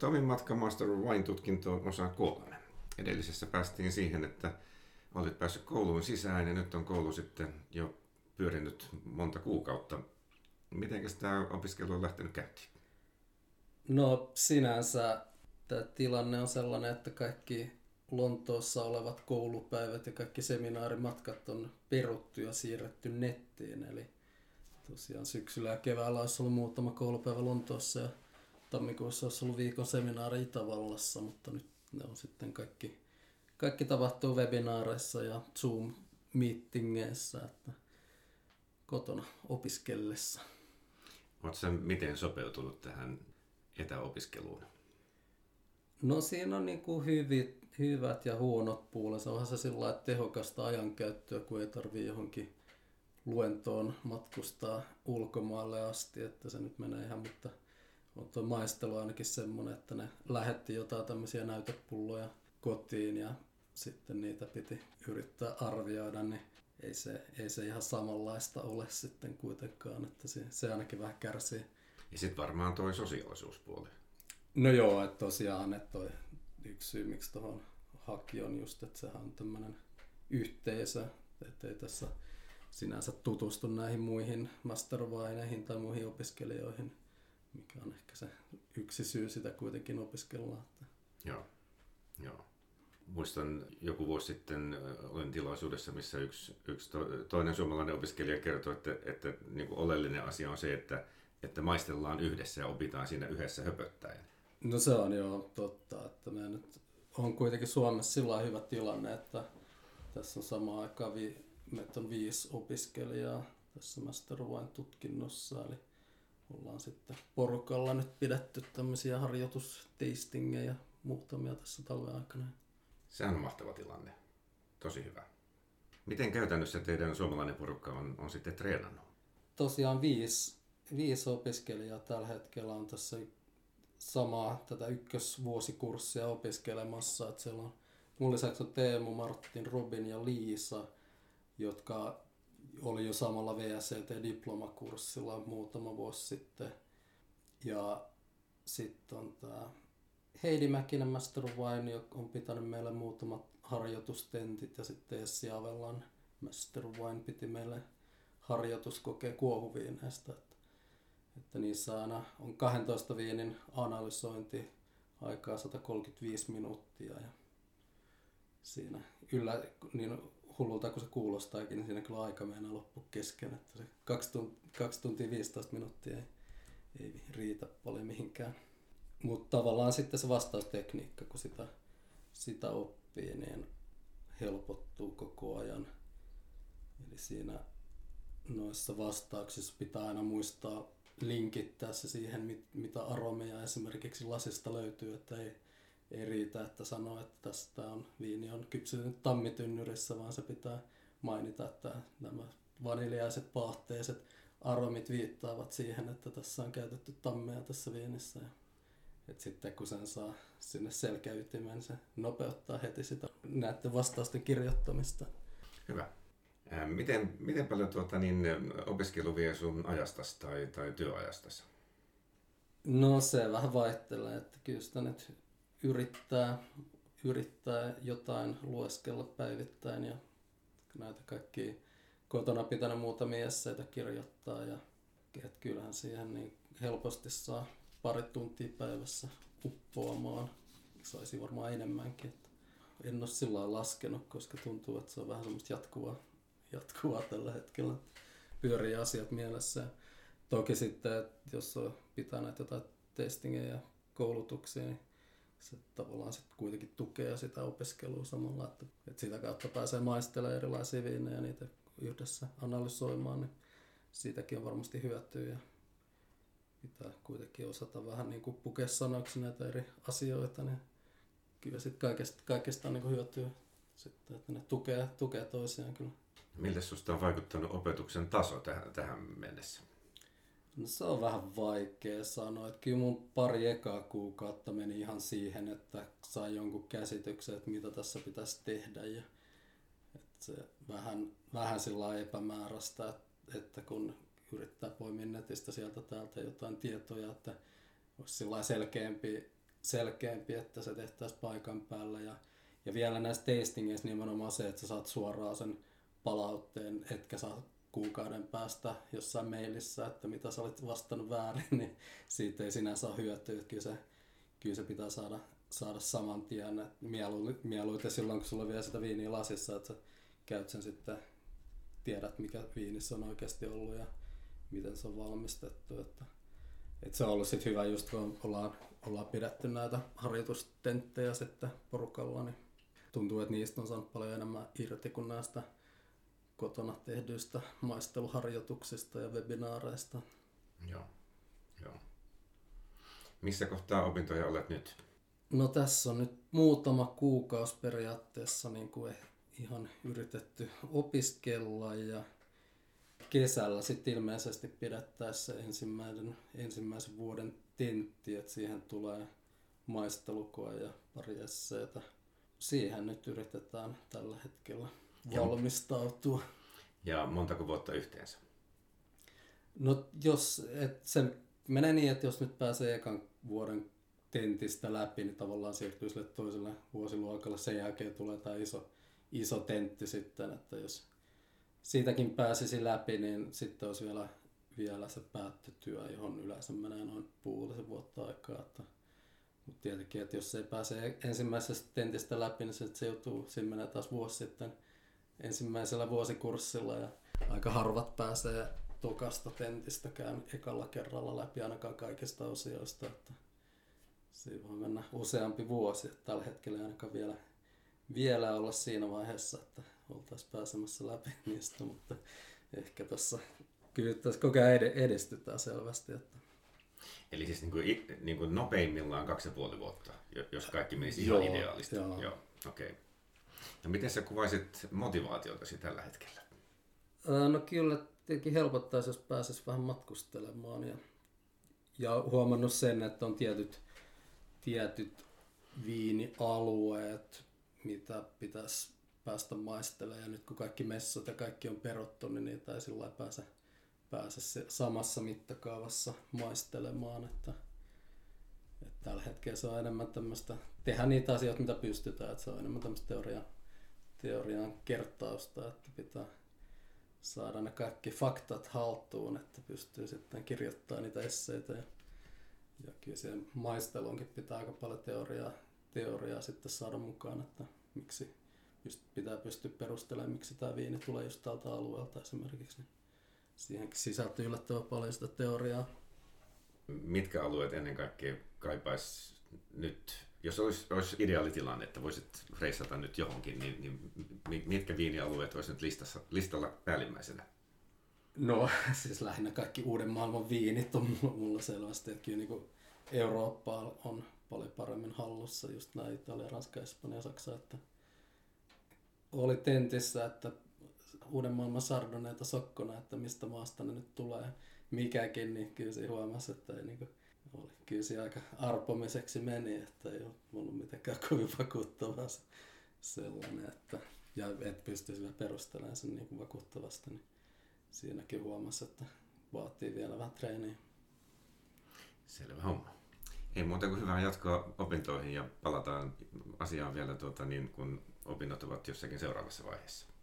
Tomin matka Master of Wine-tutkintoon osa 3. Edellisessä päästiin siihen, että olit päässyt kouluun sisään ja nyt on koulu sitten jo pyörinyt monta kuukautta. Mitenkäs tämä opiskelu on lähtenyt käyntiin? No sinänsä tämä tilanne on sellainen, että kaikki Lontoossa olevat koulupäivät ja kaikki seminaarimatkat on peruttu ja siirretty nettiin. Eli tosiaan syksyllä ja keväällä olisi ollut muutama koulupäivä Lontoossa ja tammikuussa olisi ollut viikon seminaari Itävallassa, mutta nyt ne on sitten kaikki tapahtuu webinaareissa ja Zoom-meetingeissä, että kotona opiskellessa. Oletko sä miten sopeutunut tähän etäopiskeluun? No siinä on niin kuin hyvät ja huonot puolensa. Onhan se sillä lailla tehokasta ajankäyttöä, kun ei tarvitse johonkin luentoon matkustaa ulkomaalle asti, että se nyt menee ihan, mutta on tuo maistelu ainakin semmoinen, että ne lähetti jotain tämmöisiä näytepulloja kotiin ja sitten niitä piti yrittää arvioida, niin ei se ihan samanlaista ole sitten kuitenkaan, että se ainakin vähän kärsii. Ja sitten varmaan toi sosiaalisuuspuoli. No joo, että tosiaan, että toi yksi syy, miksi tuohon haki on just, että sehän on tämmöinen yhteisö, ettei tässä sinänsä tutustu näihin muihin Master of Wineihin tai muihin opiskelijoihin, mikä on ehkä se yksi syy sitä kuitenkin opiskellaan. Joo. Muistan joku vuosi sitten olin tilaisuudessa, missä yksi toinen suomalainen opiskelija kertoi, että niin kuin oleellinen asia on se, että maistellaan yhdessä ja opitaan siinä yhdessä höpöttäen. No se on joo totta, että me nyt on kuitenkin Suomessa sillä lailla hyvä tilanne, että tässä on samaan aikaan meitä on 5 opiskelijaa tässä Master of Wine-tutkinnossa, eli ollaan sitten porukalla nyt pidetty tämmöisiä harjoitusteistingejä ja muutamia tässä talven aikana. Sehän on mahtava tilanne. Tosi hyvä. Miten käytännössä teidän suomalainen porukka on sitten treenannut? Tosiaan 5 opiskelijaa tällä hetkellä on tässä samaa tätä ykkösvuosikurssia opiskelemassa. Että siellä on, mun lisäksi on Teemu, Martin, Robin ja Liisa, jotka oli jo samalla WSET-diplomakurssilla muutama vuosi sitten. Ja sitten on tämä Heidi Mäkinen, Master of Wine, joka on pitänyt meille muutamat harjoitustentit, ja sitten Essi Avellan Master of Wine piti meille harjoituskokeen kuohuviineistä. Että niissä aina on 12 viinin analysointi aikaa 135 minuuttia. Ja siinä niin hullulta kuin se kuulostaakin, niin siinä kyllä aika meinaa loppu kesken. Että se 2 tuntia 15 minuuttia ei riitä paljon mihinkään. Mutta tavallaan sitten se vastaustekniikka, kun sitä oppii, niin helpottuu koko ajan. Eli siinä noissa vastauksissa pitää aina muistaa linkittää se siihen, mitä aromeja esimerkiksi lasista löytyy. Että ei riitä, että sanoo, että tästä viini on kypsynyt tammitynnyrissä, vaan se pitää mainita, että nämä vaniljaiset paahteiset aromit viittaavat siihen, että tässä on käytetty tammea tässä viinissä. Et sitten kun sen saa sinne selkäytimeen, niin se nopeuttaa heti sitä näiden vastausten kirjoittamista. Hyvä. Miten paljon opiskelu vie sun ajastasi tai työajastasi? No se vähän vaihtelee, että kyllä sitä nyt yrittää jotain lueskella päivittäin ja näitä kaikkia kotona pitänä muutamia esseitä kirjoittaa. Ja kyllähän siihen niin helposti saa pari tuntia päivässä uppoamaan, saisi varmaan enemmänkin. En ole sillä lailla laskenut, koska tuntuu, että se on vähän semmoista jatkuvaa tällä hetkellä. Pyörii asiat mielessä. Toki sitten, jos pitää näitä jotain testingejä ja koulutuksia, niin se tavallaan sitten kuitenkin tukee sitä opiskelua samalla. Että sitä kautta pääsee maistelemaan erilaisia viinejä ja niitä yhdessä analysoimaan, niin siitäkin on varmasti hyötyä. Pitää kuitenkin osata vähän niin kuin pukea sanoiksi näitä eri asioita, niin kyllä sitten kaikesta on niin kuin hyötyä, sitten, että ne tukee toisiaan kyllä. Miltä susta on vaikuttanut opetuksen taso tähän mennessä? No se on vähän vaikea sanoa, että kyllä mun pari ekaa kuukautta meni ihan siihen, että sai jonkun käsityksen, että mitä tässä pitäisi tehdä. Ja että se vähän sillä epämääräistä, että kun yrittää poimia netistä sieltä täältä jotain tietoja, että olisi selkeämpi selkeämpi, että se tehtäisiin paikan päällä. Ja vielä näissä tastingeissa nimenomaan se, että sä saat suoraan sen palautteen, etkä saa kuukauden päästä jossain mailissa, että mitä sä olet vastannut väärin, niin siitä ei sinänsä ole hyötyä. Kyllä se pitää saada saman tien. Mieluiten silloin, kun sulla on vielä sitä viiniä lasissa, että sä käyt sen sitten, tiedät mikä viinissä on oikeasti ollut ja miten se on valmistettu. Että se on ollut sitten hyvä, just kun ollaan pidetty näitä harjoitustenttejä sitten porukalla, niin tuntuu, että niistä on saanut paljon enemmän irti kuin näistä kotona tehdyistä maisteluharjoituksista ja webinaareista. Joo. Missä kohtaa opintoja olet nyt? No tässä on nyt muutama kuukausi periaatteessa niin kuin ihan yritetty opiskella ja kesällä sitten ilmeisesti pidettäessä ensimmäisen vuoden tentti, että siihen tulee maistelukoe ja pari esseitä. Siihen nyt yritetään tällä hetkellä valmistautua. Ja montako vuotta yhteensä? No jos, et sen menee niin, että jos nyt pääsee ekan vuoden tentistä läpi, niin tavallaan siirtyy sille toiselle vuosiluokalle. Sen jälkeen tulee tämä iso tentti sitten, että jos siitäkin pääsisi läpi, niin sitten olisi vielä se päättötyö, johon yleensä menee noin puolisen vuotta aikaa. Mutta tietenkin, että jos ei pääse ensimmäisestä tentistä läpi, niin se joutuu, siinä menee taas vuosi sitten ensimmäisellä vuosikurssilla ja aika harvat pääsee tokasta tentistäkään ekalla kerralla läpi ainakaan kaikista osioista. Että siinä voi mennä useampi vuosi, että tällä hetkellä ei ainakaan vielä olla siinä vaiheessa, että oltaisiin pääsemässä läpi niistä, mutta ehkä tuossa kyllä tässä koko ajan edistytään selvästi. Että. Eli siis niin kuin nopeimmillaan 2,5 vuotta, jos kaikki menisi ihan ideaalista. Joo. Okay. No miten sä kuvaisit motivaatiotasi tällä hetkellä? No kyllä tietenkin helpottaisi, jos pääsisi vähän matkustelemaan. Ja huomannut sen, että on tietyt viinialueet, mitä pitäisi päästä maistelemaan. Ja nyt kun kaikki messut ja kaikki on peruttu, niin niitä ei sillä lailla pääse samassa mittakaavassa maistelemaan. Että tällä hetkellä se on enemmän tämmöistä, tehdään niitä asioita mitä pystytään, että se on enemmän tämmöistä teorian kertausta, että pitää saada ne kaikki faktat haltuun, että pystyy sitten kirjoittamaan niitä esseitä. Ja kyllä siihen maisteluunkin pitää aika paljon teoriaa sitten saada mukaan, että miksi pitää pystyä perustelemaan, miksi tämä viini tulee just tältä alueelta esimerkiksi. Siihenkin sisältyy yllättävän paljon sitä teoriaa. Mitkä alueet ennen kaikkea kaipaisi nyt, jos olisi ideaalitilanne, että voisit reissata nyt johonkin, niin mitkä viinialueet olisi nyt listalla päällimmäisenä? No siis lähinnä kaikki uuden maailman viinit on mulla selvästi, että kyllä niin Eurooppa on paljon paremmin hallussa, just nämä Italia, Ranska, Espanja, Saksa, että oli tentissä, että uuden maailman sardoneita sokkona, että mistä maasta ne nyt tulee mikäkin, niin kyllä se huomasi, että ei niin oli. Kyllä se aika arpomiseksi meni, että ei ole ollut mitenkään kovin vakuuttavaa sellainen, että ja et pystyisi vielä perustelemaan sen niin vakuuttavasti, niin siinäkin huomasi, että vaatii vielä vähän treeniä. Selvä homma. Ei muuta kuin hyvää jatkoa opintoihin ja palataan asiaan vielä, kun opinnot ovat jossakin seuraavassa vaiheessa.